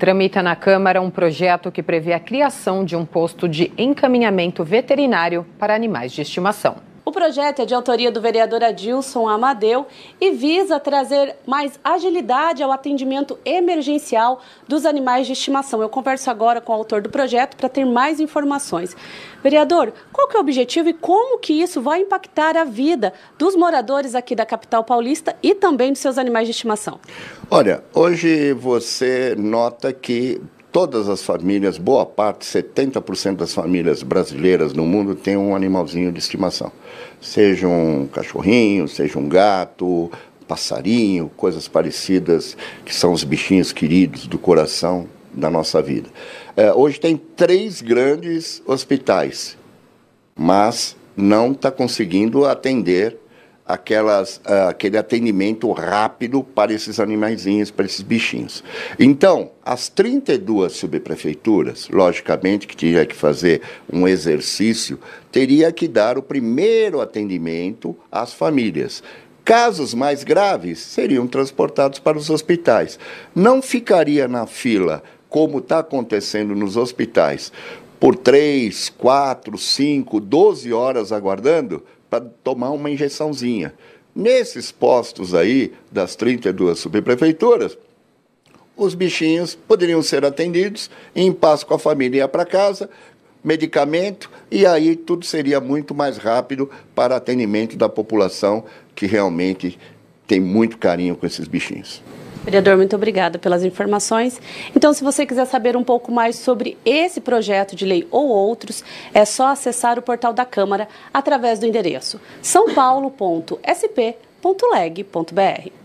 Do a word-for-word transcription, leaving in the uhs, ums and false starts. Tramita na Câmara um projeto que prevê a criação de um posto de encaminhamento veterinário para animais de estimação. O projeto é de autoria do vereador Adilson Amadeu e visa trazer mais agilidade ao atendimento emergencial dos animais de estimação. Eu converso agora com o autor do projeto para ter mais informações. Vereador, qual que é o objetivo e como que isso vai impactar a vida dos moradores aqui da capital paulista e também dos seus animais de estimação? Olha, hoje você nota que todas as famílias, boa parte, setenta por cento das famílias brasileiras no mundo tem um animalzinho de estimação. Seja um cachorrinho, seja um gato, passarinho, coisas parecidas, que são os bichinhos queridos do coração da nossa vida. É, hoje tem três grandes hospitais, mas não está conseguindo atender aquelas, uh, aquele atendimento rápido para esses animaizinhos, para esses bichinhos. Então, as trinta e duas subprefeituras, logicamente que teria que fazer um exercício, teria que dar o primeiro atendimento às famílias. Casos mais graves seriam transportados para os hospitais. Não ficaria na fila, como está acontecendo nos hospitais, por três, quatro, cinco, doze horas aguardando para tomar uma injeçãozinha. Nesses postos aí, das trinta e duas subprefeituras, os bichinhos poderiam ser atendidos, em paz com a família, ia para casa, medicamento, e aí tudo seria muito mais rápido para atendimento da população, que realmente tem muito carinho com esses bichinhos. Vereador, muito obrigada pelas informações. Então, se você quiser saber um pouco mais sobre esse projeto de lei ou outros, é só acessar o portal da Câmara através do endereço são paulo ponto s p ponto leg ponto b r.